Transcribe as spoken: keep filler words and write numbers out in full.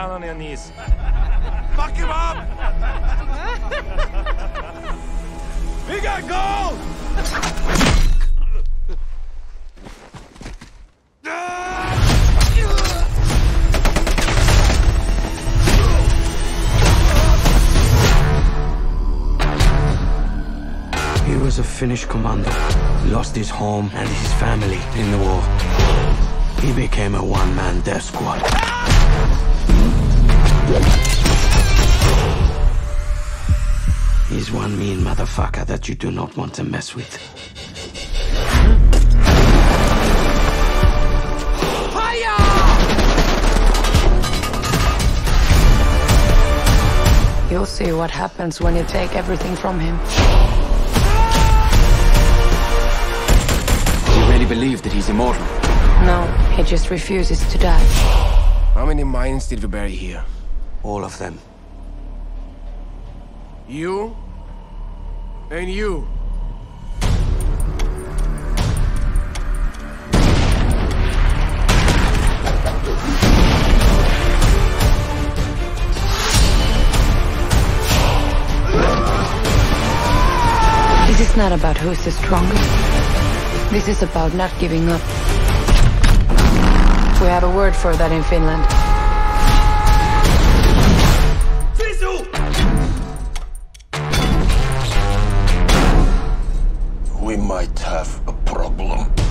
Down on your knees. Fuck him up! We got gold! He was a Finnish commander, lost his home and his family in the war. He became a one-man death squad. He's one mean motherfucker that you do not want to mess with. Fire! You'll see what happens when you take everything from him. You really believe that he's immortal? No, he just refuses to die. How many mines did we bury here? All of them. You and you. This is not about who is the strongest. This is about not giving up. We have a word for that in Finland. Sisu! We might have a problem.